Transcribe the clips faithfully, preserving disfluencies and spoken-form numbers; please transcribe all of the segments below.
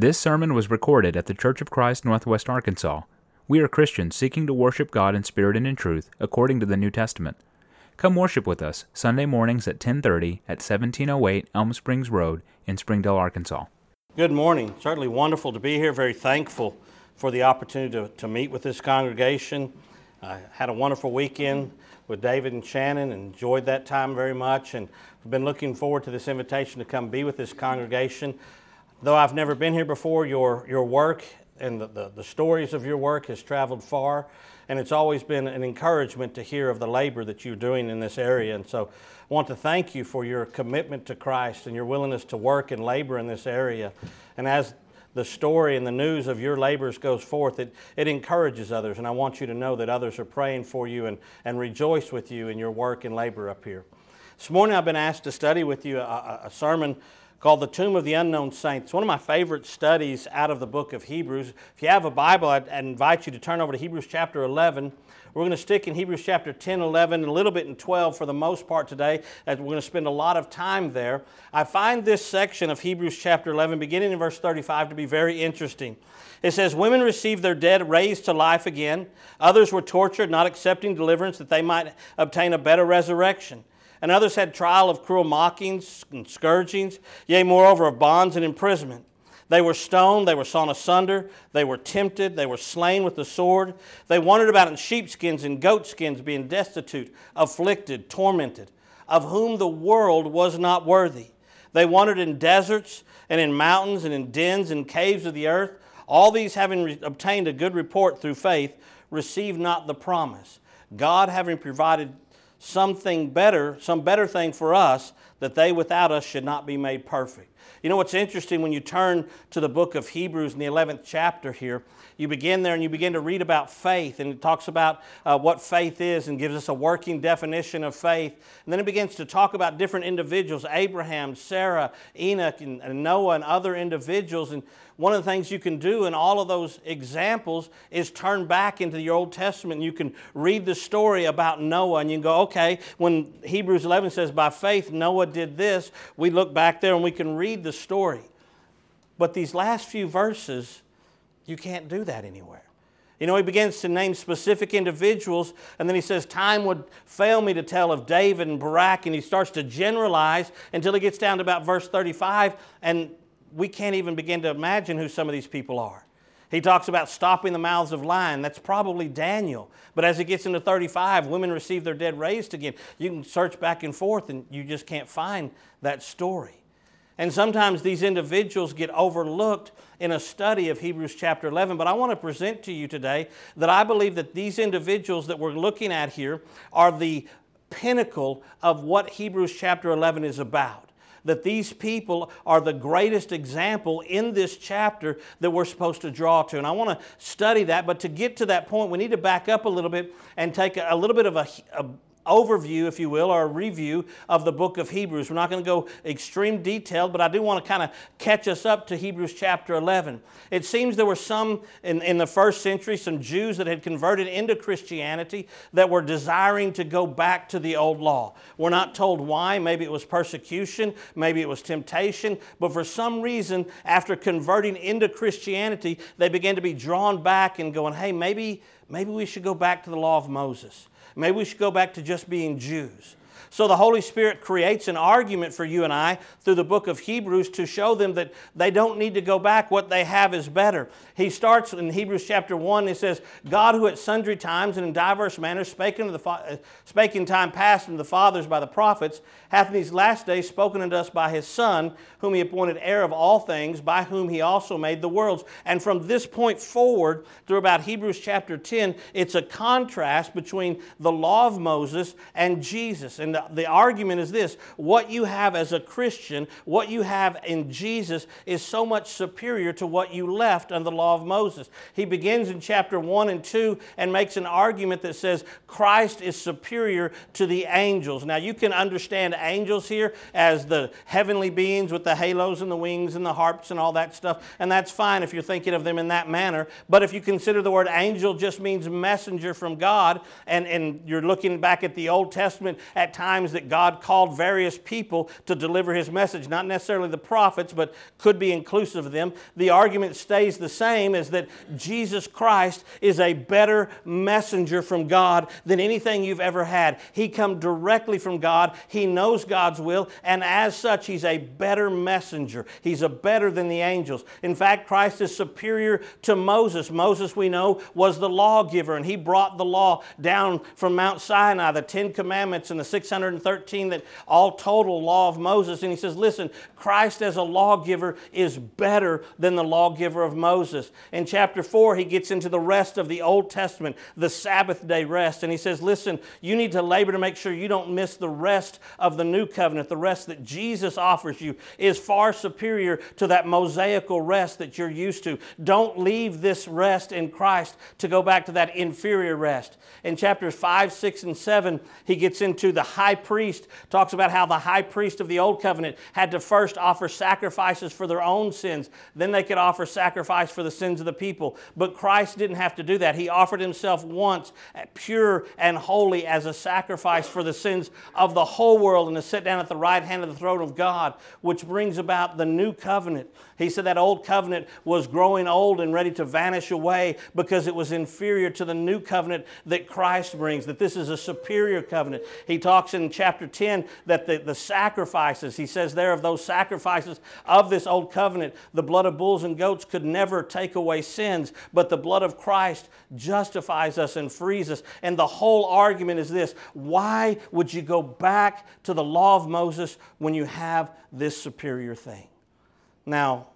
This sermon was recorded at the Church of Christ, Northwest Arkansas. We are Christians seeking to worship God in spirit and in truth, according to the New Testament. Come worship with us Sunday mornings at ten thirty at seventeen oh eight Elm Springs Road in Springdale, Arkansas. Good morning. Certainly wonderful to be here. Very thankful for the opportunity to, to meet with this congregation. I had a wonderful weekend with David and Shannon and enjoyed that time very much, and I've been looking forward to this invitation to come be with this congregation. Though I've never been here before, your your work and the, the, the stories of your work has traveled far, and it's always been an encouragement to hear of the labor that you're doing in this area. And so I want to thank you for your commitment to Christ and your willingness to work and labor in this area. And as the story and the news of your labors goes forth, it, it encourages others, and I want you to know that others are praying for you and, and rejoice with you in your work and labor up here. This morning I've been asked to study with you a, a sermon called The Tomb of the Unknown Saints. One of my favorite studies out of the book of Hebrews. If you have a Bible, I'd invite you to turn over to Hebrews chapter eleven. We're going to stick in Hebrews chapter ten, eleven, and a little bit in twelve for the most part today, as we're going to spend a lot of time there. I find this section of Hebrews chapter eleven, beginning in verse thirty-five, to be very interesting. It says, "Women received their dead raised to life again. Others were tortured, not accepting deliverance, that they might obtain a better resurrection. And others had trial of cruel mockings and scourgings, yea, moreover of bonds and imprisonment. They were stoned, they were sawn asunder, they were tempted, they were slain with the sword. They wandered about in sheepskins and goatskins, being destitute, afflicted, tormented, of whom the world was not worthy. They wandered in deserts and in mountains and in dens and caves of the earth. All these, having re- obtained a good report through faith, received not the promise. God, having provided something better, some better thing for us, that they without us should not be made perfect." You know what's interesting, when you turn to the book of Hebrews in the eleventh chapter here, you begin there and you begin to read about faith, and it talks about uh, what faith is and gives us a working definition of faith. And then it begins to talk about different individuals, Abraham, Sarah, Enoch, and, and Noah, and other individuals. And one of the things you can do in all of those examples is turn back into the Old Testament, and you can read the story about Noah, and you can go, okay, when Hebrews eleven says, "By faith Noah did this," we look back there and we can read the story. But these last few verses, you can't do that anywhere. You know, he begins to name specific individuals, and then he says, "Time would fail me to tell of David and Barak," and he starts to generalize until he gets down to about verse thirty-five, and we can't even begin to imagine who some of these people are. He talks about stopping the mouths of lions. That's probably Daniel. But as it gets into thirty-five, women receive their dead raised again. You can search back and forth, and you just can't find that story. And sometimes these individuals get overlooked in a study of Hebrews chapter eleven. But I want to present to you today that I believe that these individuals that we're looking at here are the pinnacle of what Hebrews chapter eleven is about. That these people are the greatest example in this chapter that we're supposed to draw to. And I want to study that, but to get to that point, we need to back up a little bit and take a little bit of a, a overview, if you will, or a review of the book of Hebrews. We're not going to go extreme detail, but I do want to kind of catch us up to Hebrews chapter eleven. It seems there were some in, in the first century, some Jews that had converted into Christianity that were desiring to go back to the old law. We're not told why. Maybe it was persecution, maybe it was temptation, but for some reason, after converting into Christianity, they began to be drawn back and going, hey, maybe, maybe we should go back to the law of Moses. Maybe we should go back to just being Jews. So the Holy Spirit creates an argument for you and I through the book of Hebrews to show them that they don't need to go back. What they have is better. He starts in Hebrews chapter one. He says, "God, who at sundry times and in diverse manners spake, unto the fa- spake in time past unto the fathers by the prophets, hath in these last days spoken unto us by His Son, whom He appointed heir of all things, by whom He also made the worlds." And from this point forward, through about Hebrews chapter ten, it's a contrast between the law of Moses and Jesus. And the The argument is this: what you have as a Christian, what you have in Jesus, is so much superior to what you left under the law of Moses. He begins in chapter one and two and makes an argument that says Christ is superior to the angels. Now you can understand angels here as the heavenly beings with the halos and the wings and the harps and all that stuff, and that's fine if you're thinking of them in that manner. But if you consider the word angel just means messenger from God, and, and you're looking back at the Old Testament at times that God called various people to deliver his message, not necessarily the prophets, but could be inclusive of them, the argument stays the same, is that Jesus Christ is a better messenger from God than anything you've ever had. He come directly from God. He knows God's will, and as such, he's a better messenger. He's a better than the angels. In fact, Christ is superior to Moses. Moses, we know, was the lawgiver, and he brought the law down from Mount Sinai, the Ten Commandments and the six hundred thirteen that all total law of Moses. And he says, listen, Christ as a lawgiver is better than the lawgiver of Moses. In chapter four, he gets into the rest of the Old Testament, the Sabbath day rest. And he says, listen, you need to labor to make sure you don't miss the rest of the new covenant. The rest that Jesus offers you is far superior to that Mosaical rest that you're used to. Don't leave this rest in Christ to go back to that inferior rest. In chapters five, six, and seven, he gets into the high priest, talks about how the high priest of the Old Covenant had to first offer sacrifices for their own sins. Then they could offer sacrifice for the sins of the people. But Christ didn't have to do that. He offered himself once, pure and holy, as a sacrifice for the sins of the whole world, and to sit down at the right hand of the throne of God, which brings about the new covenant. He said that old covenant was growing old and ready to vanish away because it was inferior to the new covenant that Christ brings, that this is a superior covenant. He talks in chapter ten that the, the sacrifices, he says there of those sacrifices of this old covenant, the blood of bulls and goats could never take away sins, but the blood of Christ justifies us and frees us. And the whole argument is this: why would you go back to the law of Moses when you have this superior thing? Now,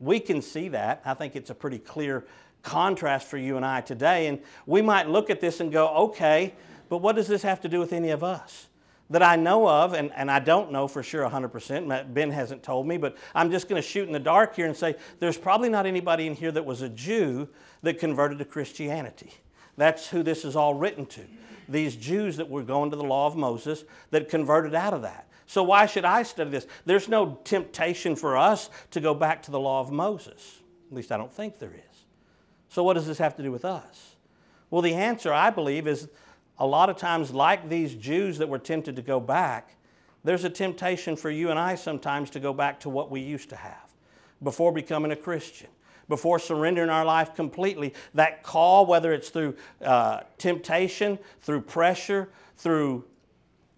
we can see that. I think it's a pretty clear contrast for you and I today. And we might look at this and go, okay, but what does this have to do with any of us? That I know of, and, and I don't know for sure one hundred percent, Ben hasn't told me, but I'm just going to shoot in the dark here and say there's probably not anybody in here that was a Jew that converted to Christianity. That's who this is all written to. These Jews that were going to the law of Moses that converted out of that. So why should I study this? There's no temptation for us to go back to the law of Moses. At least I don't think there is. So what does this have to do with us? Well, the answer, I believe, is a lot of times, like these Jews that were tempted to go back, there's a temptation for you and I sometimes to go back to what we used to have before becoming a Christian, before surrendering our life completely. That call, whether it's through uh, temptation, through pressure, through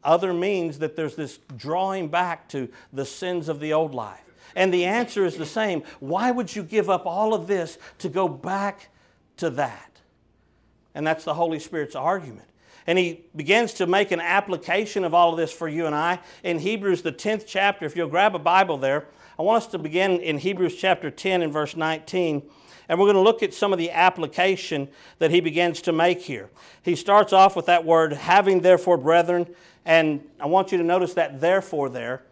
other means, that there's this drawing back to the sins of the old life. And the answer is the same. Why would you give up all of this to go back to that? And that's the Holy Spirit's argument. And he begins to make an application of all of this for you and I in Hebrews, the tenth chapter. If you'll grab a Bible there, I want us to begin in Hebrews chapter ten and verse nineteen. And we're going to look at some of the application that he begins to make here. He starts off with that word, having therefore, brethren. And I want you to notice that therefore there.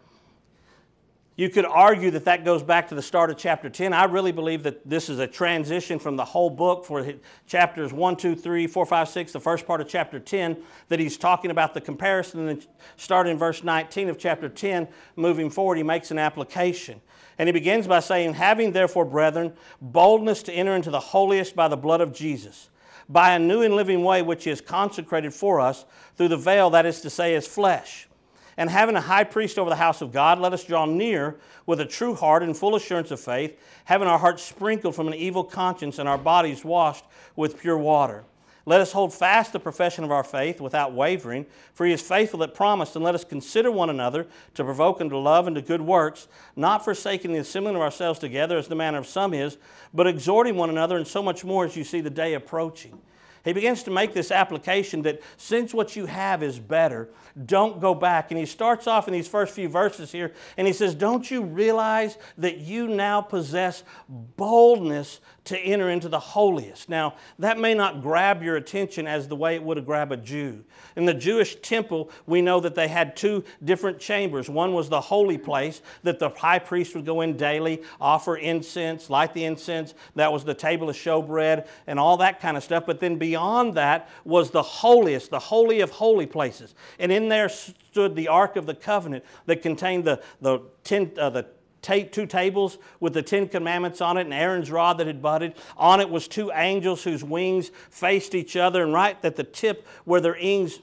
You could argue that that goes back to the start of chapter ten. I really believe that this is a transition from the whole book for chapters one, two, three, four, five, six, the first part of chapter ten, that he's talking about the comparison. And starting in verse nineteen of chapter ten, moving forward, he makes an application. And he begins by saying, having therefore, brethren, boldness to enter into the holiest by the blood of Jesus, by a new and living way which is consecrated for us through the veil, that is to say, his flesh. And having a high priest over the house of God, let us draw near with a true heart and full assurance of faith, having our hearts sprinkled from an evil conscience and our bodies washed with pure water. Let us hold fast the profession of our faith without wavering, for he is faithful that promised, and let us consider one another to provoke unto love and to good works, not forsaking the assembling of ourselves together as the manner of some is, but exhorting one another, and so much more as you see the day approaching. He begins to make this application that since what you have is better, don't go back. And he starts off in these first few verses here, and he says, don't you realize that you now possess boldness to enter into the holiest? Now, that may not grab your attention as the way it would have grabbed a Jew. In the Jewish temple, we know that they had two different chambers. One was the holy place that the high priest would go in daily, offer incense, light the incense. That was the table of showbread and all that kind of stuff. But then beyond that was the holiest, the holy of holy places. And in there stood the Ark of the Covenant that contained the, the, ten, uh, the ta- two tables with the Ten Commandments on it and Aaron's rod that had budded. On it was two angels whose wings faced each other, and right at the tip where their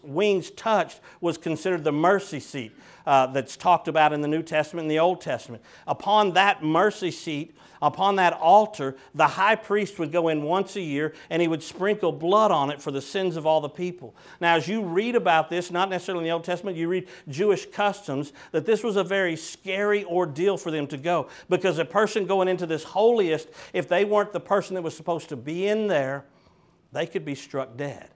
wings touched was considered the mercy seat uh, that's talked about in the New Testament and the Old Testament. Upon that mercy seat, upon that altar, the high priest would go in once a year and he would sprinkle blood on it for the sins of all the people. Now, as you read about this, not necessarily in the Old Testament, you read Jewish customs, that this was a very scary ordeal for them to go, because a person going into this holiest, if they weren't the person that was supposed to be in there, they could be struck dead.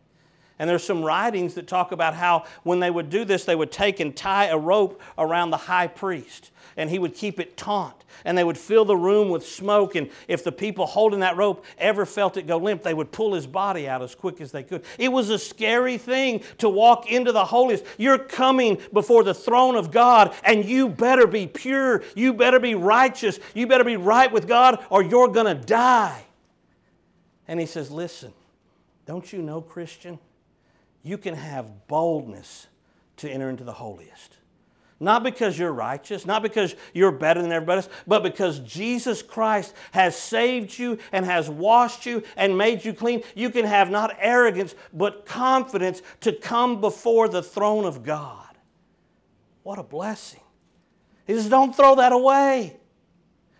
And there's some writings that talk about how when they would do this, they would take and tie a rope around the high priest, and he would keep it taut. And they would fill the room with smoke, and if the people holding that rope ever felt it go limp, they would pull his body out as quick as they could. It was a scary thing to walk into the holiest. You're coming before the throne of God, and you better be pure. You better be righteous. You better be right with God, or you're going to die. And he says, listen, don't you know, Christian, you can have boldness to enter into the holiest. Not because you're righteous, not because you're better than everybody else, but because Jesus Christ has saved you and has washed you and made you clean. You can have not arrogance, but confidence to come before the throne of God. What a blessing. He says, don't throw that away.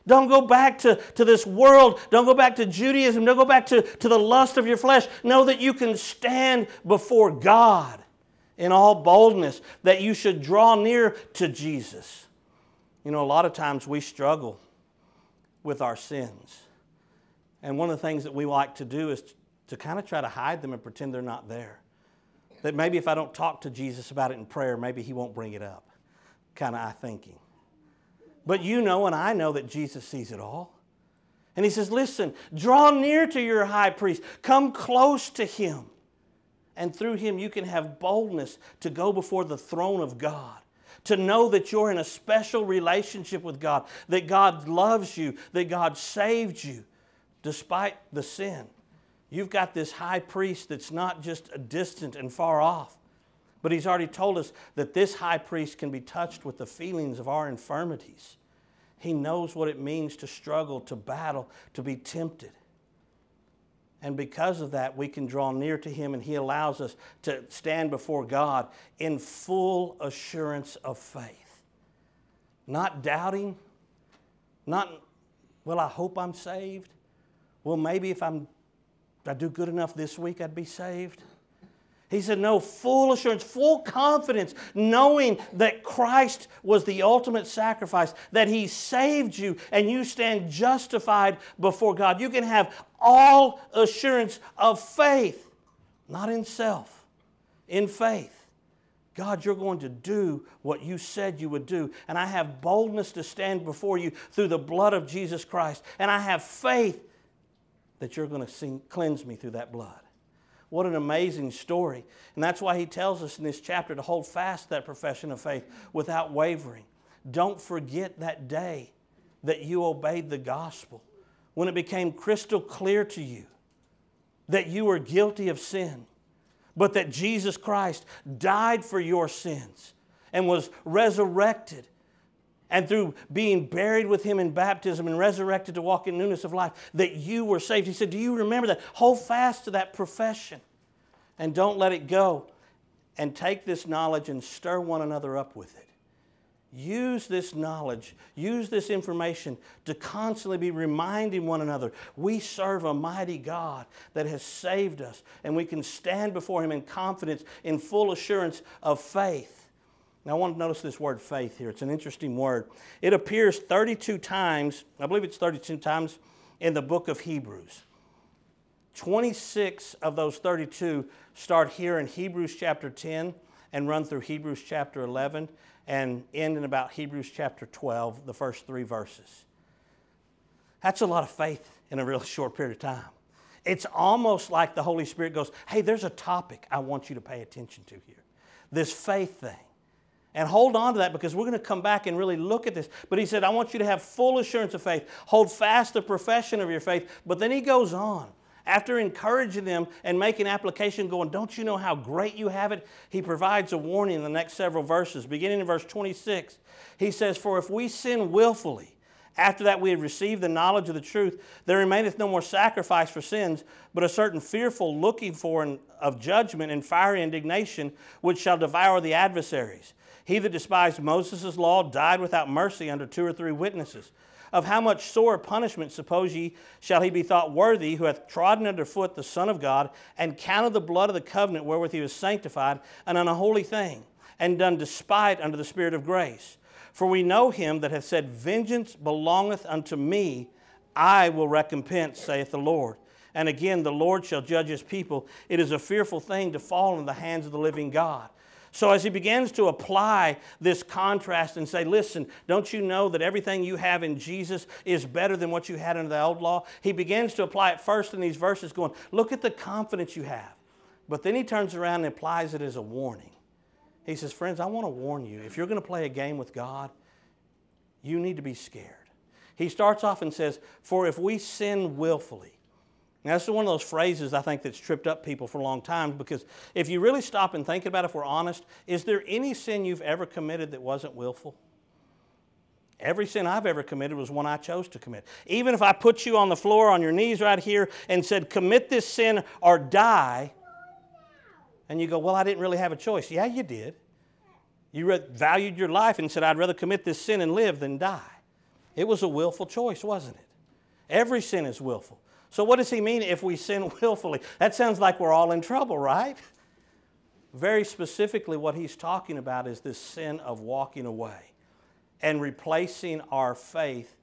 Don't go back to, to this world. Don't go back to Judaism. Don't go back to, to the lust of your flesh. Know that you can stand before God in all boldness, that you should draw near to Jesus. You know, a lot of times we struggle with our sins. And one of the things that we like to do is to, to kind of try to hide them and pretend they're not there. That maybe if I don't talk to Jesus about it in prayer, maybe he won't bring it up. Kind of our thinking. But you know and I know that Jesus sees it all. And he says, listen, draw near to your high priest. Come close to him. And through him you can have boldness to go before the throne of God. To know that you're in a special relationship with God. That God loves you. That God saved you despite the sin. You've got this high priest that's not just distant and far off. But he's already told us that this high priest can be touched with the feelings of our infirmities. He knows what it means to struggle, to battle, to be tempted. And because of that, we can draw near to him, and he allows us to stand before God in full assurance of faith. Not doubting, not, well, I hope I'm saved. Well, maybe if I'm, I do good enough this week, I'd be saved. He said, no, full assurance, full confidence, knowing that Christ was the ultimate sacrifice, that he saved you, and you stand justified before God. You can have all assurance of faith, not in self, in faith. God, you're going to do what you said you would do, and I have boldness to stand before you through the blood of Jesus Christ, and I have faith that you're going to sing, cleanse me through that blood. What an amazing story. And that's why he tells us in this chapter to hold fast that profession of faith without wavering. Don't forget that day that you obeyed the gospel, when it became crystal clear to you that you were guilty of sin, but that Jesus Christ died for your sins and was resurrected. And through being buried with him in baptism and resurrected to walk in newness of life, that you were saved. He said, do you remember that? Hold fast to that profession and don't let it go. And take this knowledge and stir one another up with it. Use this knowledge, use this information to constantly be reminding one another, we serve a mighty God that has saved us, and we can stand before him in confidence, in full assurance of faith. Now, I want to notice this word faith here. It's an interesting word. It appears thirty-two times, I believe it's thirty-two times, in the book of Hebrews. twenty-six of those thirty-two start here in Hebrews chapter ten and run through Hebrews chapter eleven and end in about Hebrews chapter twelve, the first three verses. That's a lot of faith in a really short period of time. It's almost like the Holy Spirit goes, hey, there's a topic I want you to pay attention to here, this faith thing. And hold on to that, because we're going to come back and really look at this. But he said, I want you to have full assurance of faith. Hold fast the profession of your faith. But then he goes on. After encouraging them and making application going, don't you know how great you have it? He provides a warning in the next several verses. Beginning in verse twenty-six, he says, for if we sin willfully After that we had received the knowledge of the truth, there remaineth no more sacrifice for sins, but a certain fearful looking for of judgment and fiery indignation, which shall devour the adversaries. He that despised Moses' law died without mercy under two or three witnesses. Of how much sore punishment, suppose ye, shall he be thought worthy, who hath trodden under foot the Son of God, and counted the blood of the covenant wherewith he was sanctified an unholy thing, and done despite unto the Spirit of grace? For we know him that hath said, Vengeance belongeth unto me, I will recompense, saith the Lord. And again, the Lord shall judge his people. It is a fearful thing to fall in the hands of the living God. So as he begins to apply this contrast and say, listen, don't you know that everything you have in Jesus is better than what you had under the old law? He begins to apply it first in these verses going, look at the confidence you have. But then he turns around and applies it as a warning. He says, friends, I want to warn you, if you're going to play a game with God, you need to be scared. He starts off and says, for if we sin willfully. Now, this is one of those phrases I think that's tripped up people for a long time, because if you really stop and think about it, if we're honest, is there any sin you've ever committed that wasn't willful? Every sin I've ever committed was one I chose to commit. Even if I put you on the floor on your knees right here and said, commit this sin or die, and you go, well, I didn't really have a choice. Yeah, you did. You re- valued your life and said, I'd rather commit this sin and live than die. It was a willful choice, wasn't it? Every sin is willful. So what does he mean if we sin willfully? That sounds like we're all in trouble, right? Very specifically, what he's talking about is this sin of walking away and replacing our faith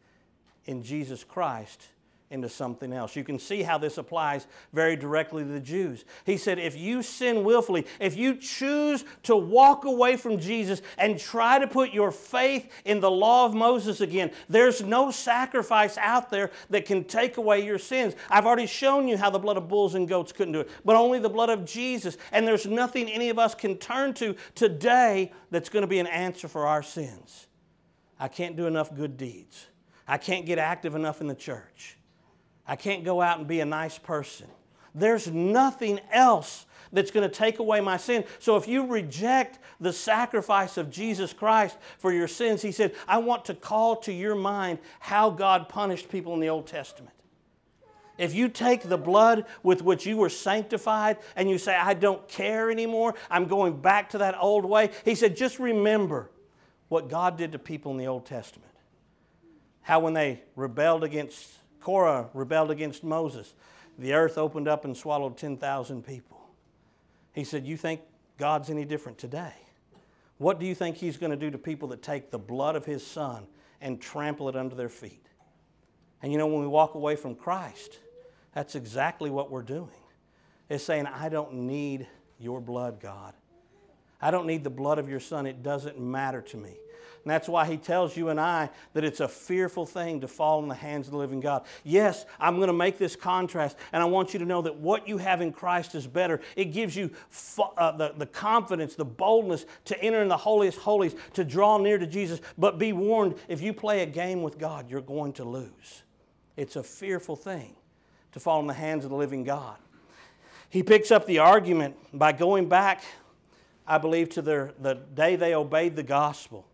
in Jesus Christ into something else. You can see how this applies very directly to the Jews. He said, if you sin willfully, if you choose to walk away from Jesus and try to put your faith in the law of Moses again, there's no sacrifice out there that can take away your sins. I've already shown you how the blood of bulls and goats couldn't do it, but only the blood of Jesus. And there's nothing any of us can turn to today that's going to be an answer for our sins. I can't do enough good deeds. I can't get active enough in the church. I can't go out and be a nice person. There's nothing else that's going to take away my sin. So if you reject the sacrifice of Jesus Christ for your sins, he said, I want to call to your mind how God punished people in the Old Testament. If you take the blood with which you were sanctified and you say, I don't care anymore, I'm going back to that old way. He said, just remember what God did to people in the Old Testament. How when they rebelled against Korah rebelled against Moses, the earth opened up and swallowed ten thousand people. He said, you think God's any different today? What do you think he's going to do to people that take the blood of his son and trample it under their feet? And you know, when we walk away from Christ, that's exactly what we're doing. It's saying, I don't need your blood, God. I don't need the blood of your son. It doesn't matter to me. And that's why he tells you and I that it's a fearful thing to fall in the hands of the living God. Yes, I'm going to make this contrast, and I want you to know that what you have in Christ is better. It gives you uh, the, the confidence, the boldness to enter in the holiest holies, to draw near to Jesus. But be warned, if you play a game with God, you're going to lose. It's a fearful thing to fall in the hands of the living God. He picks up the argument by going back, I believe, to their, the day they obeyed the gospel.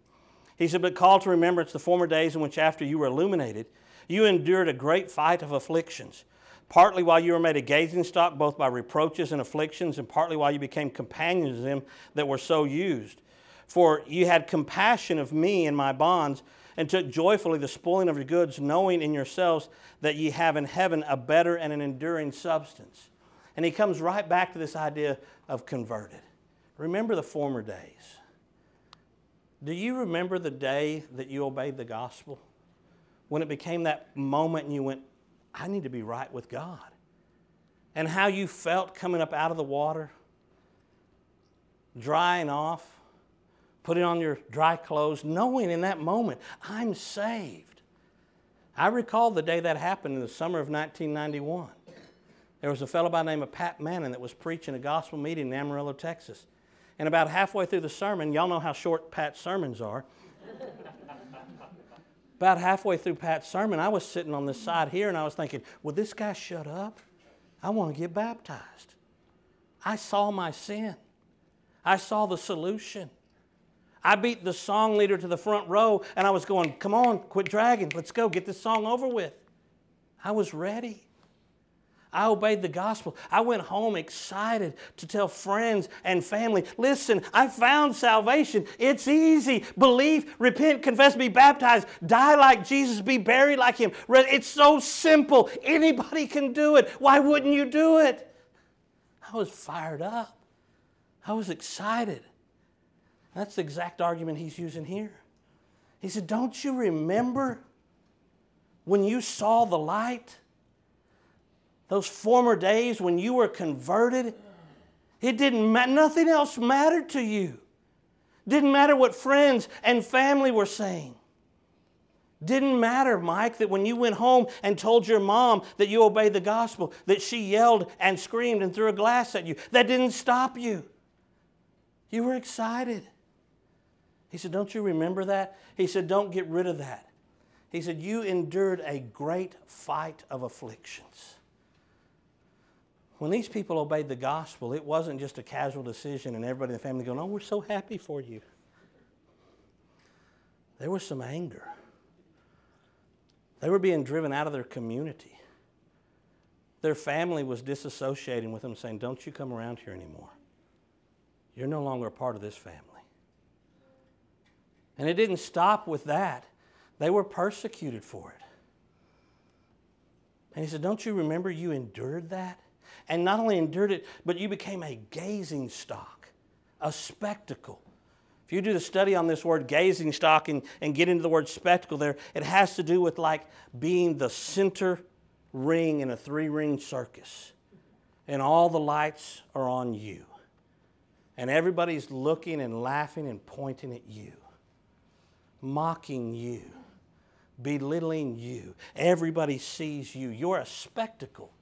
He said, but call to remembrance the former days in which after you were illuminated, you endured a great fight of afflictions, partly while you were made a gazing stock, both by reproaches and afflictions, and partly while you became companions of them that were so used. For you had compassion of me and my bonds, and took joyfully the spoiling of your goods, knowing in yourselves that ye have in heaven a better and an enduring substance. And he comes right back to this idea of converted. Remember the former days. Do you remember the day that you obeyed the gospel? When it became that moment and you went, I need to be right with God. And how you felt coming up out of the water, drying off, putting on your dry clothes, knowing in that moment, I'm saved. I recall the day that happened in the summer of nineteen ninety-one. There was a fellow by the name of Pat Manning that was preaching a gospel meeting in Amarillo, Texas. And about halfway through the sermon, y'all know how short Pat's sermons are. About halfway through Pat's sermon, I was sitting on this side here and I was thinking, will this guy shut up? I want to get baptized. I saw my sin. I saw the solution. I beat the song leader to the front row, and I was going, come on, quit dragging. Let's go. Get this song over with. I was ready. I obeyed the gospel. I went home excited to tell friends and family, listen, I found salvation. It's easy. Believe, repent, confess, be baptized, die like Jesus, be buried like him. It's so simple. Anybody can do it. Why wouldn't you do it? I was fired up. I was excited. That's the exact argument he's using here. He said, don't you remember when you saw the light? Those former days when you were converted, it didn't matter. Nothing else mattered to you. Didn't matter what friends and family were saying. Didn't matter, Mike, that when you went home and told your mom that you obeyed the gospel, that she yelled and screamed and threw a glass at you. That didn't stop you. You were excited. He said, don't you remember that? He said, don't get rid of that. He said, you endured a great fight of afflictions. When these people obeyed the gospel, it wasn't just a casual decision and everybody in the family going, oh, we're so happy for you. There was some anger. They were being driven out of their community. Their family was disassociating with them, saying, don't you come around here anymore. You're no longer a part of this family. And it didn't stop with that. They were persecuted for it. And he said, don't you remember you endured that? And not only endured it, but you became a gazing stock, a spectacle. If you do the study on this word gazing stock and, and get into the word spectacle there, it has to do with like being the center ring in a three-ring circus. And all the lights are on you. And everybody's looking and laughing and pointing at you, mocking you, belittling you. Everybody sees you. You're a spectacle.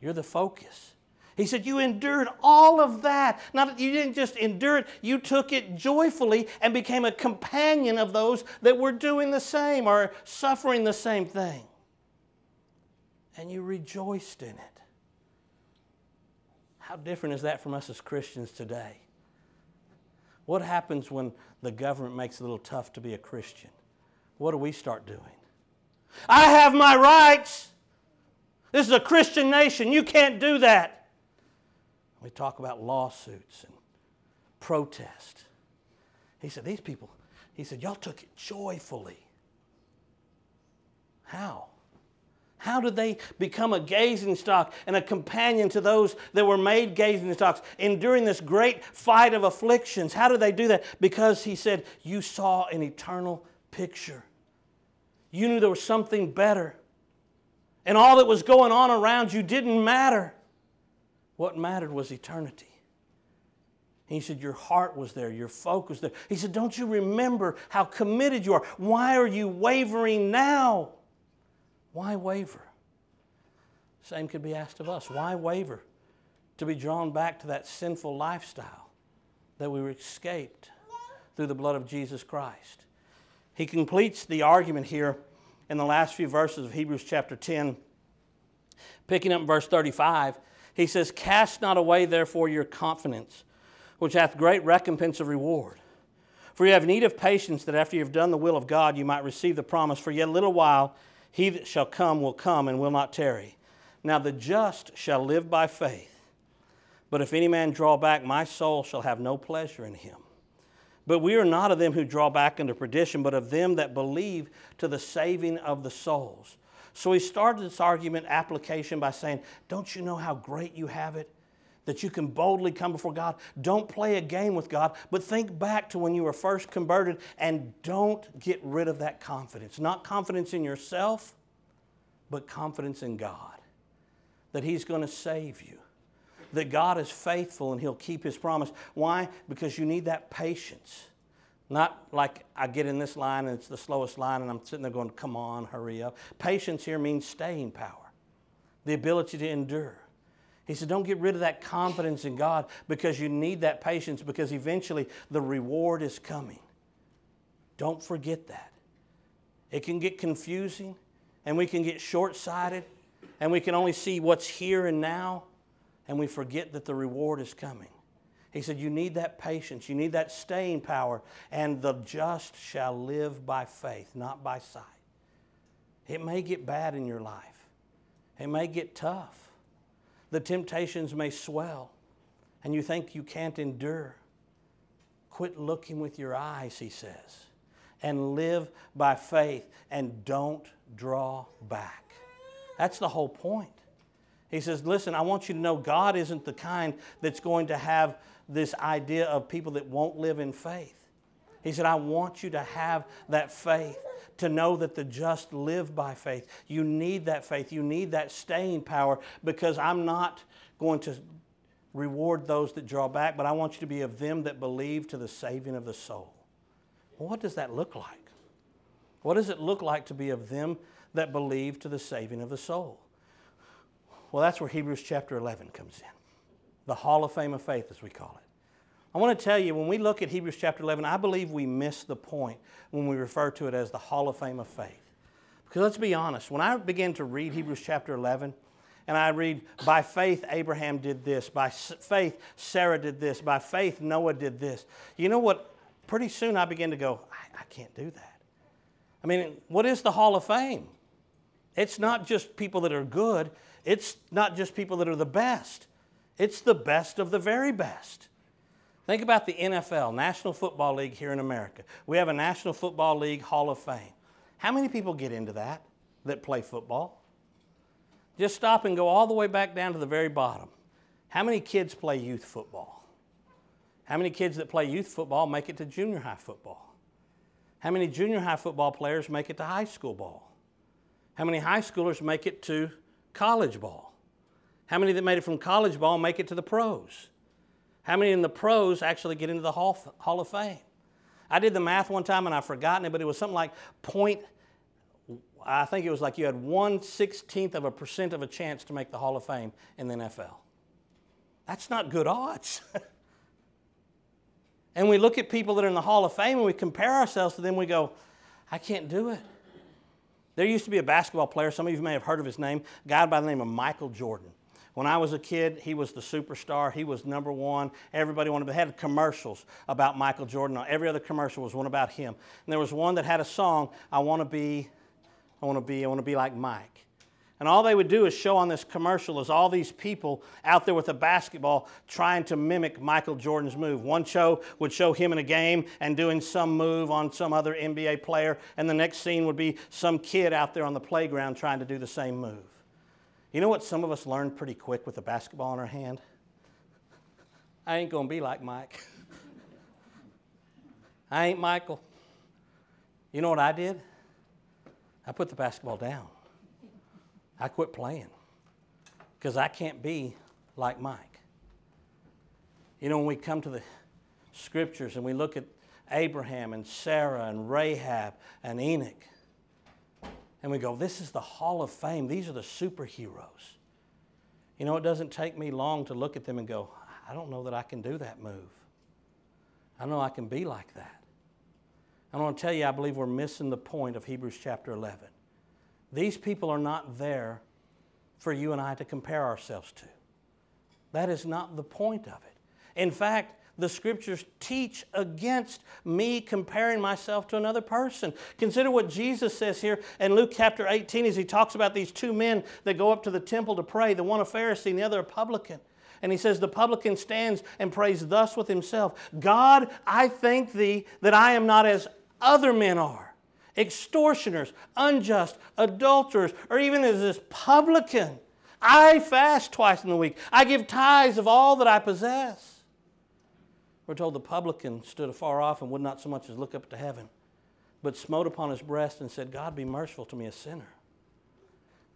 You're the focus. He said, you endured all of that. Not, you didn't just endure it. You took it joyfully and became a companion of those that were doing the same or suffering the same thing. And you rejoiced in it. How different is that from us as Christians today? What happens when the government makes it a little tough to be a Christian? What do we start doing? I have my rights. This is a Christian nation. You can't do that. We talk about lawsuits and protest. He said, these people, he said, y'all took it joyfully. How? How did they become a gazing stock and a companion to those that were made gazing stocks, enduring this great fight of afflictions? How did they do that? Because he said, you saw an eternal picture. You knew there was something better. And all that was going on around you didn't matter. What mattered was eternity. And he said, your heart was there, your focus was there. He said, don't you remember how committed you are? Why are you wavering now? Why waver? Same could be asked of us. Why waver? To be drawn back to that sinful lifestyle that we were escaped through the blood of Jesus Christ. He completes the argument here in the last few verses of Hebrews chapter ten, picking up verse thirty-five, he says, cast not away therefore your confidence, which hath great recompense of reward. For you have need of patience, that after you have done the will of God, you might receive the promise. For yet a little while, he that shall come will come and will not tarry. Now the just shall live by faith. But if any man draw back, my soul shall have no pleasure in him. But we are not of them who draw back into perdition, but of them that believe to the saving of the souls. So he started this argument application by saying, don't you know how great you have it? That you can boldly come before God. Don't play a game with God, but think back to when you were first converted and don't get rid of that confidence. Not confidence in yourself, but confidence in God. That he's going to save you. That God is faithful and he'll keep his promise. Why? Because you need that patience. Not like I get in this line and it's the slowest line and I'm sitting there going, come on, hurry up. Patience here means staying power, the ability to endure. He said, don't get rid of that confidence in God because you need that patience because eventually the reward is coming. Don't forget that. It can get confusing and we can get short-sighted and we can only see what's here and now. And we forget that the reward is coming. He said, you need that patience. You need that staying power. And the just shall live by faith, not by sight. It may get bad in your life. It may get tough. The temptations may swell, and you think you can't endure. Quit looking with your eyes, he says, and live by faith, and don't draw back. That's the whole point. He says, listen, I want you to know God isn't the kind that's going to have this idea of people that won't live in faith. He said, I want you to have that faith, to know that the just live by faith. You need that faith. You need that staying power, because I'm not going to reward those that draw back, but I want you to be of them that believe to the saving of the soul. Well, what does that look like? What does it look like to be of them that believe to the saving of the soul? Well, that's where Hebrews chapter eleven comes in. The Hall of Fame of Faith, as we call it. I want to tell you, when we look at Hebrews chapter eleven, I believe we miss the point when we refer to it as the Hall of Fame of Faith. Because let's be honest, when I began to read Hebrews chapter eleven, and I read, by faith Abraham did this, by faith Sarah did this, by faith Noah did this. You know what? Pretty soon I began to go, I, I can't do that. I mean, what is the Hall of Fame? It's not just people that are good. It's not just people that are the best. It's the best of the very best. Think about the N F L, National Football League here in America. We have a National Football League Hall of Fame. How many people get into that that play football? Just stop and go all the way back down to the very bottom. How many kids play youth football? How many kids that play youth football make it to junior high football? How many junior high football players make it to high school ball? How many high schoolers make it to college ball? How many that made it from college ball make it to the pros? How many in the pros actually get into the Hall, Hall of Fame? I did the math one time and I've forgotten it, but it was something like point, I think it was like you had one sixteenth of a percent of a chance to make the Hall of Fame in the N F L. That's not good odds. And we look at people that are in the Hall of Fame and we compare ourselves to them, we go, I can't do it. There used to be a basketball player, some of you may have heard of his name, a guy by the name of Michael Jordan. When I was a kid, he was the superstar. He was number one. Everybody wanted to have commercials about Michael Jordan. Every other commercial was one about him. And there was one that had a song, I want to be, I want to be, I want to be like Mike. And all they would do is show on this commercial is all these people out there with a basketball trying to mimic Michael Jordan's move. One show would show him in a game and doing some move on some other N B A player, and the next scene would be some kid out there on the playground trying to do the same move. You know what some of us learned pretty quick with a basketball in our hand? I ain't going to be like Mike. I ain't Michael. You know what I did? I put the basketball down. I quit playing because I can't be like Mike. You know, when we come to the scriptures and we look at Abraham and Sarah and Rahab and Enoch, and we go, this is the Hall of Fame. These are the superheroes. You know, it doesn't take me long to look at them and go, I don't know that I can do that move. I don't know I can be like that. I want to tell you, I believe we're missing the point of Hebrews chapter eleven. These people are not there for you and I to compare ourselves to. That is not the point of it. In fact, the scriptures teach against me comparing myself to another person. Consider what Jesus says here in Luke chapter eighteen as he talks about these two men that go up to the temple to pray, the one a Pharisee and the other a publican. And he says, the publican stands and prays thus with himself, God, I thank thee that I am not as other men are, extortioners, unjust, adulterers, or even as this publican. I fast twice in the week. I give tithes of all that I possess. We're told the publican stood afar off and would not so much as look up to heaven, but smote upon his breast and said, God, be merciful to me, a sinner.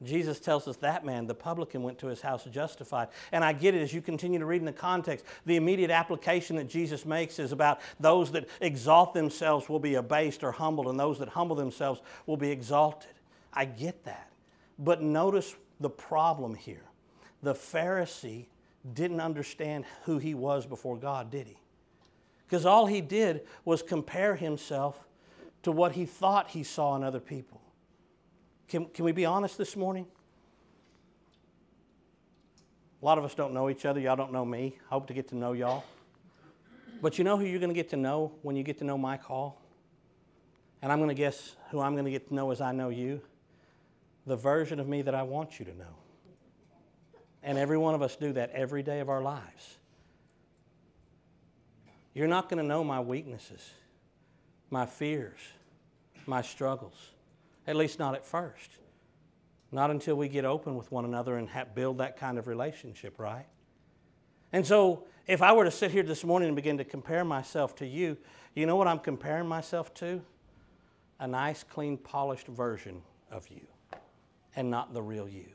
Jesus tells us that man, the publican, went to his house justified. And I get it as you continue to read in the context. The immediate application that Jesus makes is about those that exalt themselves will be abased or humbled, and those that humble themselves will be exalted. I get that. But notice the problem here. The Pharisee didn't understand who he was before God, did he? Because all he did was compare himself to what he thought he saw in other people. Can, can we be honest this morning? A lot of us don't know each other. Y'all don't know me. I hope to get to know y'all. But you know who you're going to get to know when you get to know Mike Hall? And I'm going to guess who I'm going to get to know as I know you. The version of me that I want you to know. And every one of us do that every day of our lives. You're not going to know my weaknesses, my fears, my struggles. At least not at first. Not until we get open with one another and ha- build that kind of relationship, right? And so, if I were to sit here this morning and begin to compare myself to you, you know what I'm comparing myself to? A nice, clean, polished version of you and not the real you.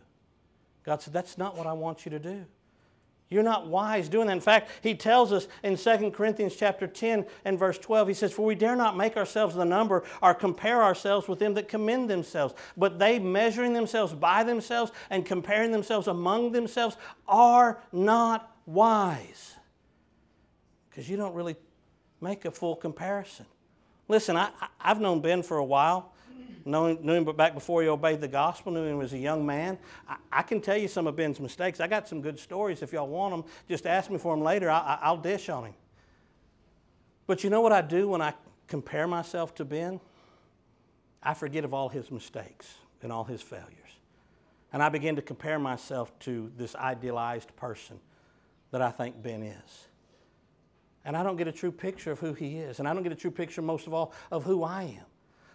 God said, that's not what I want you to do. You're not wise doing that. In fact, he tells us in Second Corinthians chapter ten and verse twelve, he says, for we dare not make ourselves the number or compare ourselves with them that commend themselves. But they, measuring themselves by themselves and comparing themselves among themselves, are not wise. Because you don't really make a full comparison. Listen, I, I've known Ben for a while. Knowing, knew him but back before he obeyed the gospel, knew him as a young man. I, I can tell you some of Ben's mistakes. I got some good stories. If y'all want them, just ask me for them later. I, I, I'll dish on him. But you know what I do when I compare myself to Ben? I forget of all his mistakes and all his failures. And I begin to compare myself to this idealized person that I think Ben is. And I don't get a true picture of who he is. And I don't get a true picture, most of all, of who I am.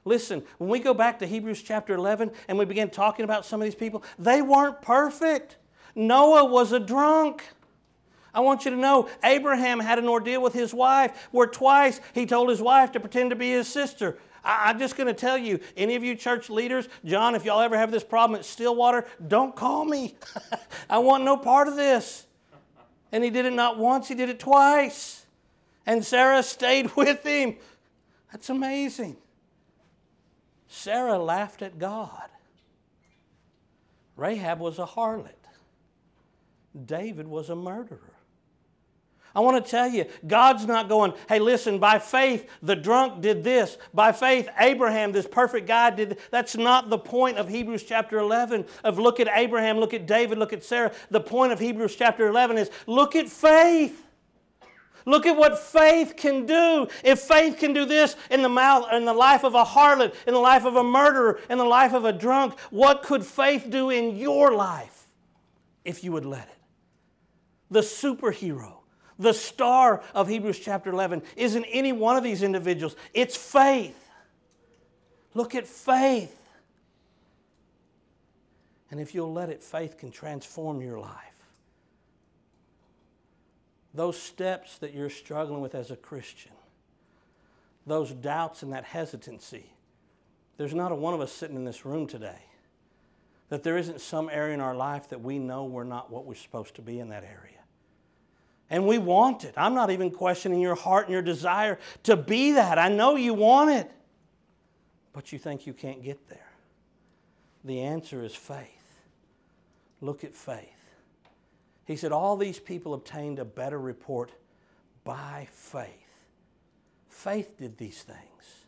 Listen, when we go back to Hebrews chapter eleven and we begin talking about some of these people, they weren't perfect. Noah was a drunk. I want you to know, Abraham had an ordeal with his wife where twice he told his wife to pretend to be his sister. I- I'm just going to tell you, any of you church leaders, John, if y'all ever have this problem at Stillwater, don't call me. I want no part of this. And he did it not once, he did it twice. And Sarah stayed with him. That's amazing. Sarah laughed at God. Rahab was a harlot. David was a murderer. I want to tell you, God's not going, hey, listen, by faith, the drunk did this. By faith, Abraham, this perfect guy, did this. That's not the point of Hebrews chapter eleven, of look at Abraham, look at David, look at Sarah. The point of Hebrews chapter eleven is look at faith. Look at what faith can do. If faith can do this in the mouth, in the life of a harlot, in the life of a murderer, in the life of a drunk, what could faith do in your life if you would let it? The superhero, the star of Hebrews chapter eleven, isn't any one of these individuals. It's faith. Look at faith. And if you'll let it, faith can transform your life. Those steps that you're struggling with as a Christian, those doubts and that hesitancy, there's not a one of us sitting in this room today that there isn't some area in our life that we know we're not what we're supposed to be in that area. And we want it. I'm not even questioning your heart and your desire to be that. I know you want it, but you think you can't get there. The answer is faith. Look at faith. He said, all these people obtained a better report by faith. Faith did these things.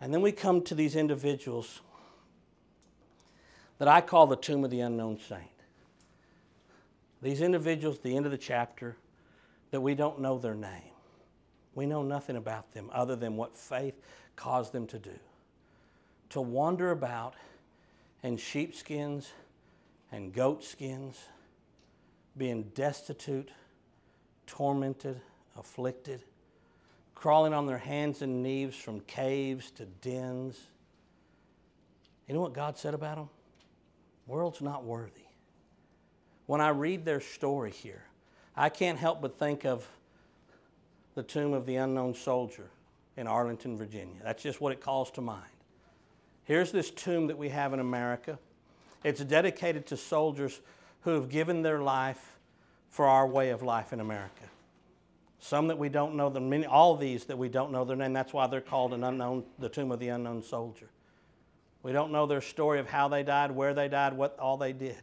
And then we come to these individuals that I call the Tomb of the Unknown Saint. These individuals at the end of the chapter that we don't know their name. We know nothing about them other than what faith caused them to do. To wander about in sheepskins and goatskins, being destitute, tormented, afflicted, crawling on their hands and knees from caves to dens. You know what God said about them? World's not worthy. When I read their story here, I can't help but think of the Tomb of the Unknown Soldier in Arlington, Virginia. That's just what it calls to mind. Here's this tomb that we have in America. It's dedicated to soldiers who have given their life for our way of life in America. Some that we don't know, them, many, all these that we don't know their name. That's why they're called an unknown, the Tomb of the Unknown Soldier. We don't know their story of how they died, where they died, what all they did.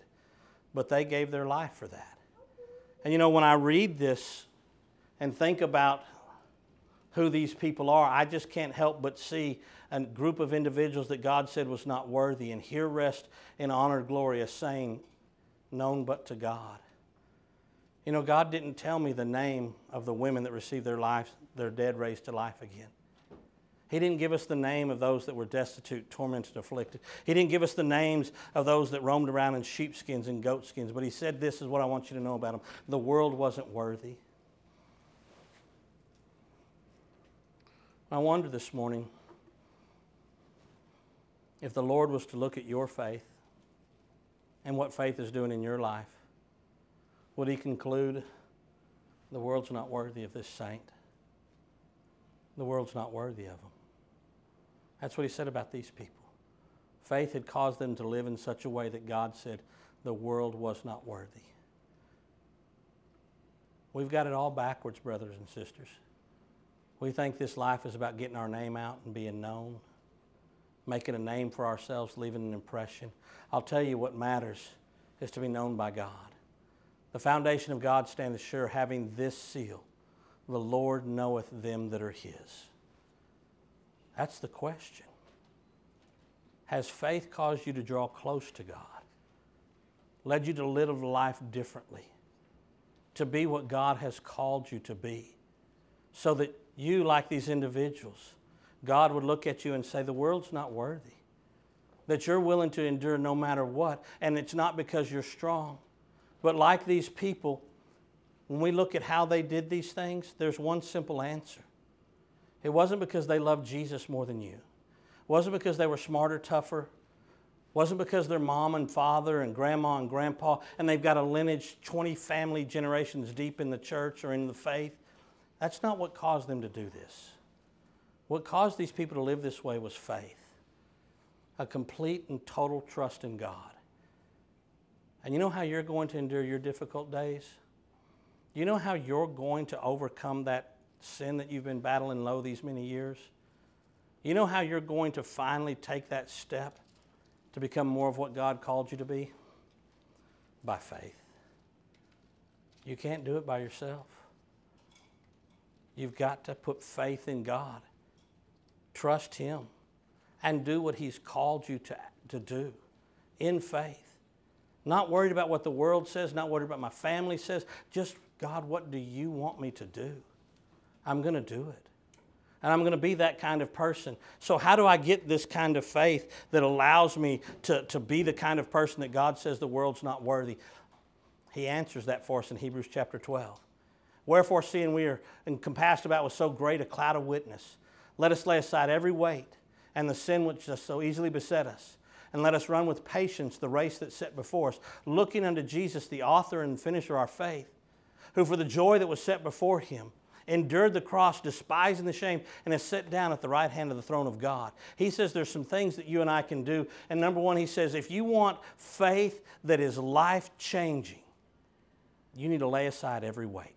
But they gave their life for that. And you know, when I read this and think about who these people are, I just can't help but see a group of individuals that God said was not worthy. And here rest in honor, glory, a saying known but to God. You know, God didn't tell me the name of the women that received their lives, their dead raised to life again. He didn't give us the name of those that were destitute, tormented, afflicted. He didn't give us the names of those that roamed around in sheepskins and goatskins. But he said, this is what I want you to know about them. The world wasn't worthy. I wonder this morning if the Lord was to look at your faith and what faith is doing in your life, would he conclude, the world's not worthy of this saint? The world's not worthy of them. That's what he said about these people. Faith had caused them to live in such a way that God said the world was not worthy. We've got it all backwards, brothers and sisters. We think this life is about getting our name out and being known, making a name for ourselves, leaving an impression. I'll tell you what matters is to be known by God. The foundation of God standeth sure, having this seal. The Lord knoweth them that are his. That's the question. Has faith caused you to draw close to God? Led you to live life differently? To be what God has called you to be? So that you, like these individuals, God would look at you and say, the world's not worthy. That you're willing to endure no matter what. And it's not because you're strong. But like these people, when we look at how they did these things, there's one simple answer. It wasn't because they loved Jesus more than you. It wasn't because they were smarter, tougher. It wasn't because their mom and father and grandma and grandpa, and they've got a lineage twenty family generations deep in the church or in the faith. That's not what caused them to do this. What caused these people to live this way was faith. A complete and total trust in God. And you know how you're going to endure your difficult days? You know how you're going to overcome that sin that you've been battling low these many years? You know how you're going to finally take that step to become more of what God called you to be? By faith. You can't do it by yourself. You've got to put faith in God. Trust Him. And do what He's called you to, to do in faith. Not worried about what the world says, not worried about my family says, just God, what do you want me to do? I'm going to do it. And I'm going to be that kind of person. So how do I get this kind of faith that allows me to, to be the kind of person that God says the world's not worthy? He answers that for us in Hebrews chapter twelve. Wherefore, seeing we are encompassed about with so great a cloud of witness, let us lay aside every weight and the sin which does so easily beset us. And let us run with patience the race that's set before us, looking unto Jesus, the author and finisher of our faith, who for the joy that was set before him endured the cross, despising the shame, and is set down at the right hand of the throne of God. He says there's some things that you and I can do. And number one, he says, if you want faith that is life-changing, you need to lay aside every weight.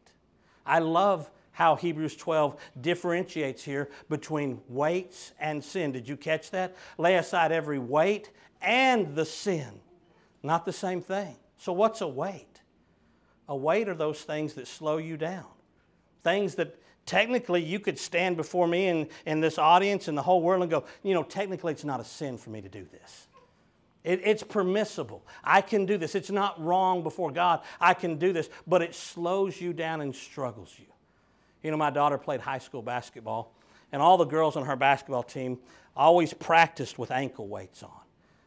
I love how Hebrews twelve differentiates here between weights and sin. Did you catch that? Lay aside every weight and the sin. Not the same thing. So what's a weight? A weight are those things that slow you down. Things that technically you could stand before me and, and this audience and the whole world and go, you know, technically it's not a sin for me to do this. It, it's permissible. I can do this. It's not wrong before God. I can do this. But it slows you down and struggles you. You know, my daughter played high school basketball, and all the girls on her basketball team always practiced with ankle weights on.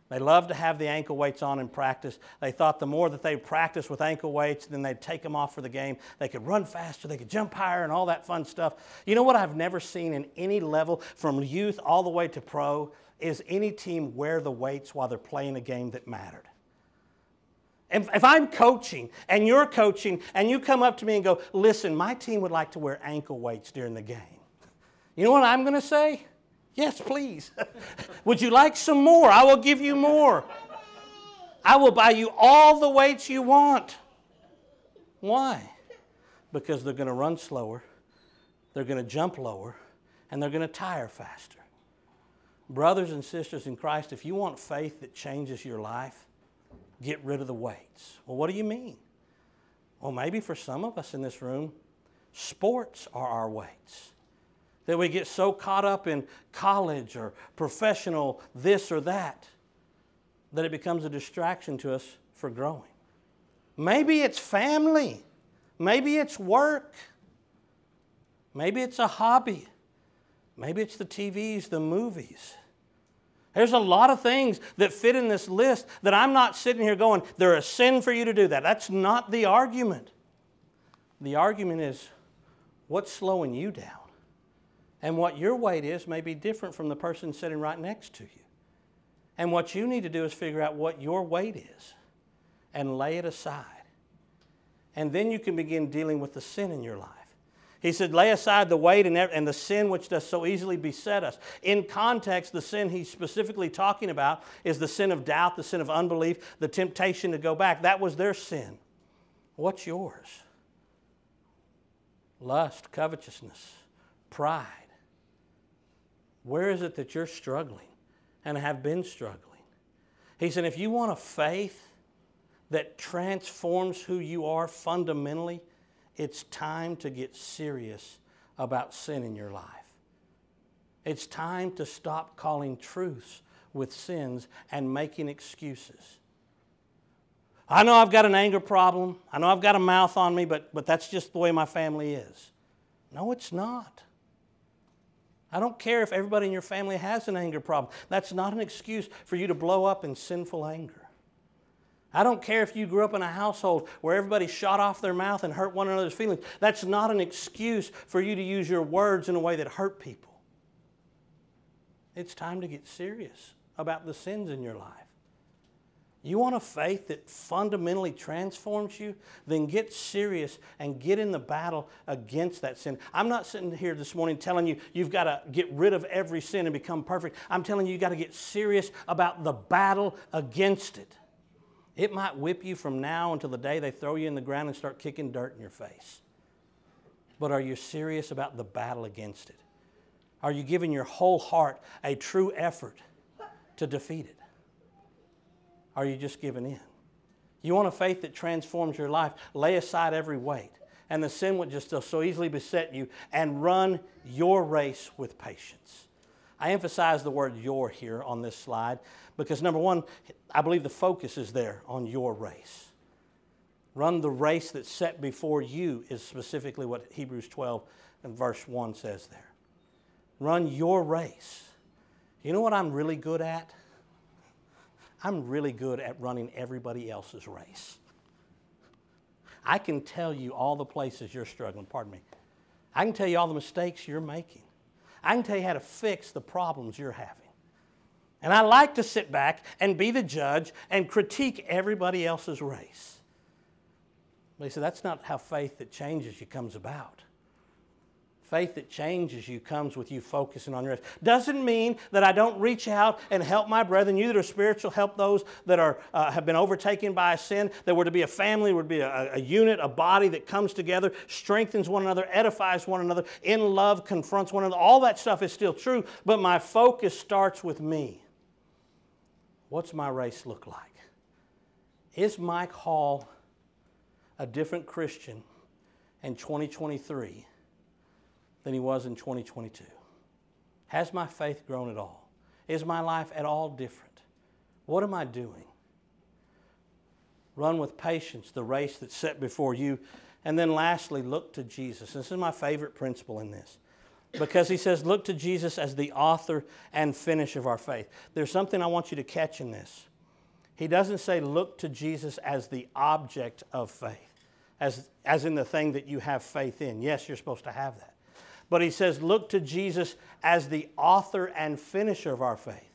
They loved to have the ankle weights on in practice. They thought the more that they practiced with ankle weights, then they'd take them off for the game. They could run faster, they could jump higher, and all that fun stuff. You know what I've never seen in any level, from youth all the way to pro, is any team wear the weights while they're playing a game that mattered. If I'm coaching and you're coaching and you come up to me and go, listen, my team would like to wear ankle weights during the game. You know what I'm going to say? Yes, please. Would you like some more? I will give you more. I will buy you all the weights you want. Why? Because they're going to run slower, they're going to jump lower, and they're going to tire faster. Brothers and sisters in Christ, if you want faith that changes your life, get rid of the weights. Well, what do you mean? Well, maybe for some of us in this room, sports are our weights. That we get so caught up in college or professional this or that, that it becomes a distraction to us for growing. Maybe it's family. Maybe it's work. Maybe it's a hobby. Maybe it's the T Vs, the movies. There's a lot of things that fit in this list that I'm not sitting here going, they're a sin for you to do that. That's not the argument. The argument is, what's slowing you down? And what your weight is may be different from the person sitting right next to you. And what you need to do is figure out what your weight is and lay it aside. And then you can begin dealing with the sin in your life. He said, lay aside the weight and the sin which does so easily beset us. In context, the sin he's specifically talking about is the sin of doubt, the sin of unbelief, the temptation to go back. That was their sin. What's yours? Lust, covetousness, pride. Where is it that you're struggling and have been struggling? He said, if you want a faith that transforms who you are fundamentally, it's time to get serious about sin in your life. It's time to stop calling truths with sins and making excuses. I know I've got an anger problem. I know I've got a mouth on me, but, but that's just the way my family is. No, it's not. I don't care if everybody in your family has an anger problem. That's not an excuse for you to blow up in sinful anger. I don't care if you grew up in a household where everybody shot off their mouth and hurt one another's feelings. That's not an excuse for you to use your words in a way that hurt people. It's time to get serious about the sins in your life. You want a faith that fundamentally transforms you? Then get serious and get in the battle against that sin. I'm not sitting here this morning telling you you've got to get rid of every sin and become perfect. I'm telling you you've got to get serious about the battle against it. It might whip you from now until the day they throw you in the ground and start kicking dirt in your face. But are you serious about the battle against it? Are you giving your whole heart a true effort to defeat it? Are you just giving in? You want a faith that transforms your life? Lay aside every weight and the sin which just so easily beset you and run your race with patience. I emphasize the word your here on this slide because, number one, I believe the focus is there on your race. Run the race that's set before you is specifically what Hebrews twelve and verse one says there. Run your race. You know what I'm really good at? I'm really good at running everybody else's race. I can tell you all the places you're struggling. Pardon me. I can tell you all the mistakes you're making. I can tell you how to fix the problems you're having. And I like to sit back and be the judge and critique everybody else's race. But he said, that's not how faith that changes you comes about. Faith that changes you comes with you focusing on your race. Doesn't mean that I don't reach out and help my brethren. You that are spiritual, help those that are uh, have been overtaken by a sin. That we're to be a family, we're to be a, a unit, a body that comes together, strengthens one another, edifies one another, in love confronts one another. All that stuff is still true, but my focus starts with me. What's my race look like? Is Mike Hall a different Christian in twenty twenty-three than he was in twenty twenty-two? Has my faith grown at all? Is my life at all different? What am I doing? Run with patience the race that's set before you. And then lastly, look to Jesus. This is my favorite principle in this, because he says, look to Jesus as the author and finish of our faith. There's something I want you to catch in this. He doesn't say look to Jesus as the object of faith, as, as in the thing that you have faith in. Yes, you're supposed to have that. But he says look to Jesus as the author and finisher of our faith,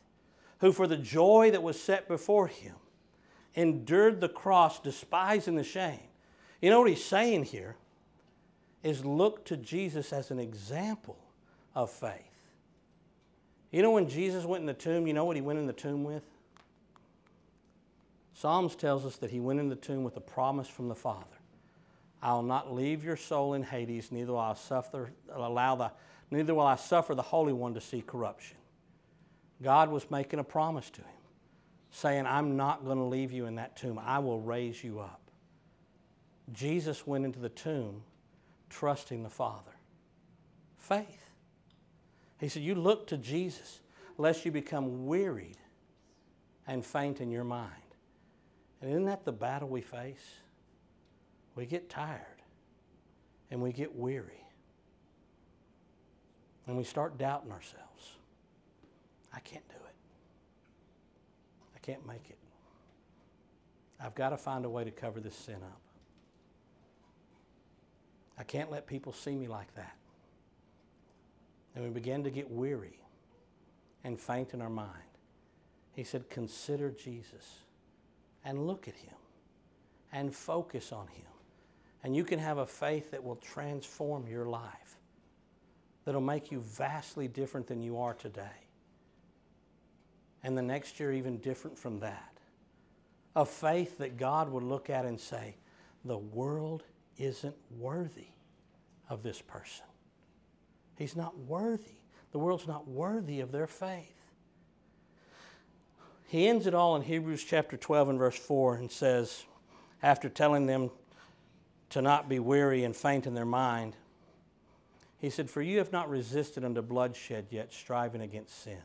who for the joy that was set before him endured the cross, despising the shame. You know what he's saying here is look to Jesus as an example of faith. You know when Jesus went in the tomb, you know what he went in the tomb with? Psalms tells us that he went in the tomb with a promise from the Father. I'll not leave your soul in Hades, neither will I suffer, allow the, neither will I suffer the Holy One to see corruption. God was making a promise to him, saying, I'm not going to leave you in that tomb. I will raise you up. Jesus went into the tomb trusting the Father. Faith. He said, you look to Jesus lest you become wearied and faint in your mind. And isn't that the battle we face? We get tired. and we get weary. And we start doubting ourselves. I can't do it. I can't make it. I've got to find a way to cover this sin up. I can't let people see me like that. And we begin to get weary and faint in our mind. He said, consider Jesus and look at him and focus on him. And you can have a faith that will transform your life, that'll make you vastly different than you are today. And the next year, even different from that. A faith that God would look at and say, the world isn't worthy of this person. He's not worthy. The world's not worthy of their faith. He ends it all in Hebrews chapter twelve and verse four and says, after telling them to not be weary and faint in their mind, he said, for you have not resisted unto bloodshed yet, striving against sin.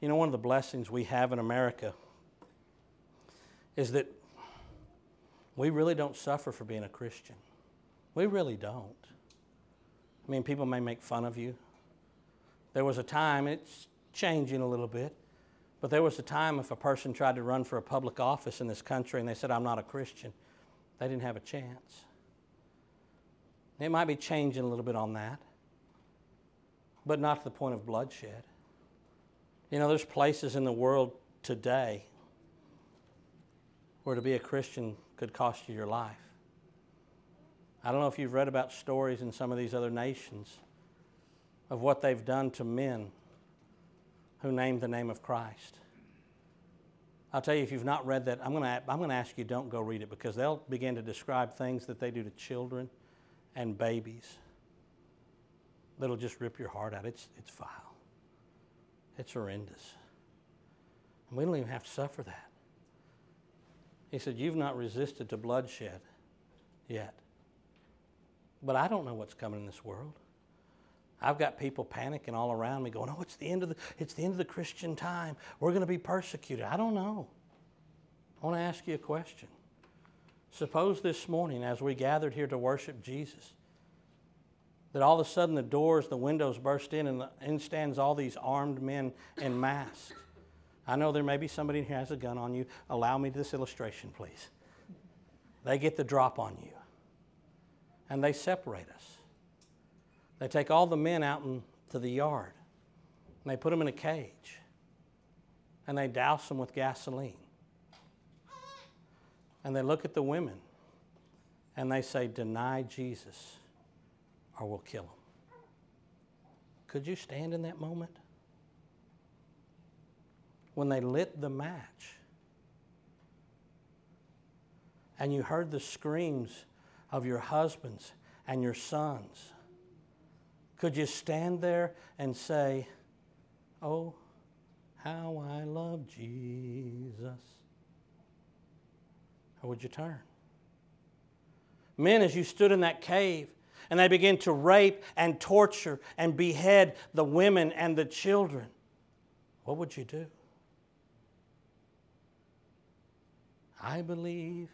You know, one of the blessings we have in America is that we really don't suffer for being a Christian. We really don't. I mean, people may make fun of you. There was a time, it's changing a little bit, but there was a time if a person tried to run for a public office in this country and they said, I'm not a Christian, they didn't have a chance. It might be changing a little bit on that, but not to the point of bloodshed. You know, there's places in the world today where to be a Christian could cost you your life. I don't know if you've read about stories in some of these other nations of what they've done to men who named the name of Christ. I'll tell you, if you've not read that, I'm going to I'm going to ask you, don't go read it, because they'll begin to describe things that they do to children and babies that'll just rip your heart out. It's, it's vile. It's horrendous. And we don't even have to suffer that. He said, you've not resisted to bloodshed yet. But I don't know what's coming in this world. I've got people panicking all around me going, oh, it's the end of the, it's the end of the Christian time. We're going to be persecuted. I don't know. I want to ask you a question. Suppose this morning as we gathered here to worship Jesus, that all of a sudden the doors, the windows burst in, and in stands all these armed men in masks. I know there may be somebody in here who has a gun on you. Allow me this illustration, please. They get the drop on you, and they separate us. They take all the men out into the yard, and they put them in a cage, and they douse them with gasoline. And they look at the women and they say, deny Jesus or we'll kill him. Could you stand in that moment? When they lit the match and you heard the screams of your husbands and your sons, could you stand there and say, oh, how I love Jesus? Or would you turn? Men, as you stood in that cave and they began to rape and torture and behead the women and the children, what would you do? I believe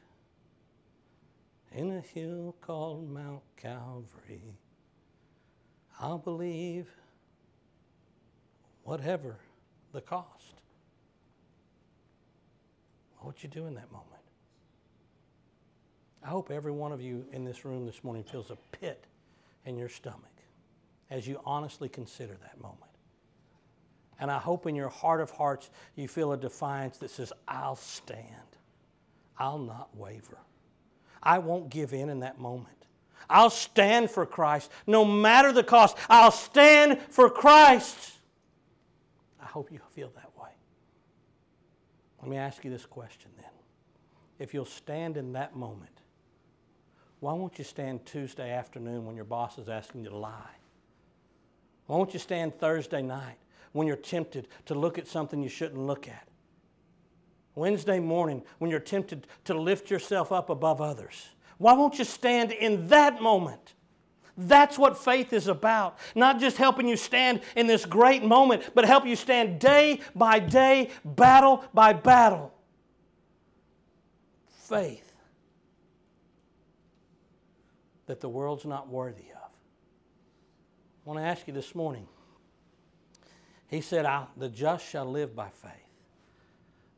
in a hill called Mount Calvary. I'll believe whatever the cost. What would you do in that moment? I hope every one of you in this room this morning feels a pit in your stomach as you honestly consider that moment. And I hope in your heart of hearts you feel a defiance that says, I'll stand. I'll not waver. I won't give in in that moment. I'll stand for Christ no matter the cost. I'll stand for Christ. I hope you feel that way. Let me ask you this question then. If you'll stand in that moment, why won't you stand Tuesday afternoon when your boss is asking you to lie? Why won't you stand Thursday night when you're tempted to look at something you shouldn't look at? Wednesday morning when you're tempted to lift yourself up above others? Why won't you stand in that moment? That's what faith is about. Not just helping you stand in this great moment, but help you stand day by day, battle by battle. Faith that the world's not worthy of. I want to ask you this morning. He said, I, the just shall live by faith.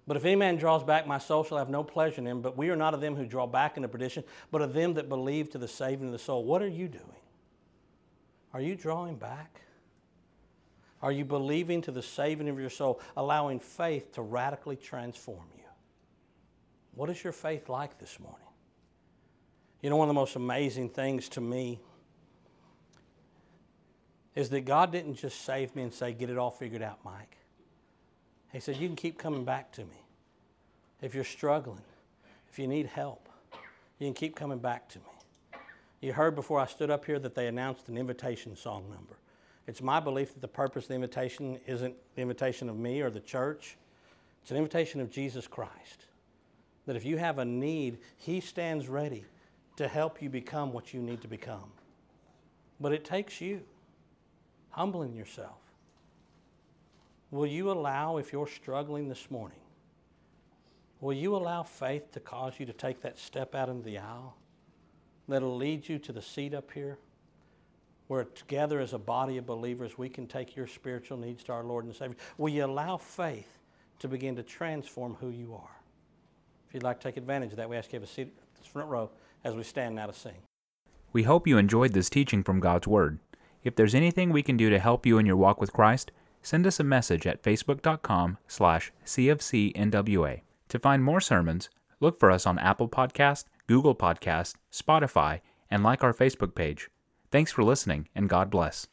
But if any man draws back, my soul shall have no pleasure in him. But we are not of them who draw back into perdition, but of them that believe to the saving of the soul. What are you doing? Are you drawing back? Are you believing to the saving of your soul, allowing faith to radically transform you? What is your faith like this morning? You know, one of the most amazing things to me is that God didn't just save me and say, get it all figured out, Mike. He said, you can keep coming back to me. If you're struggling, if you need help, you can keep coming back to me. You heard before I stood up here that they announced an invitation song number. It's my belief that the purpose of the invitation isn't the invitation of me or the church. It's an invitation of Jesus Christ. That if you have a need, He stands ready to help you become what you need to become. But it takes you humbling yourself. Will you allow, if you're struggling this morning, will you allow faith to cause you to take that step out into the aisle that'll lead you to the seat up here where together as a body of believers we can take your spiritual needs to our Lord and Savior? Will you allow faith to begin to transform who you are? If you'd like to take advantage of that, we ask you to have a seat at the front row as we stand now to sing. We hope you enjoyed this teaching from God's Word. If there's anything we can do to help you in your walk with Christ, send us a message at facebook.com slash cfcnwa. To find more sermons, look for us on Apple Podcasts, Google Podcasts, Spotify, and like our Facebook page. Thanks for listening, and God bless.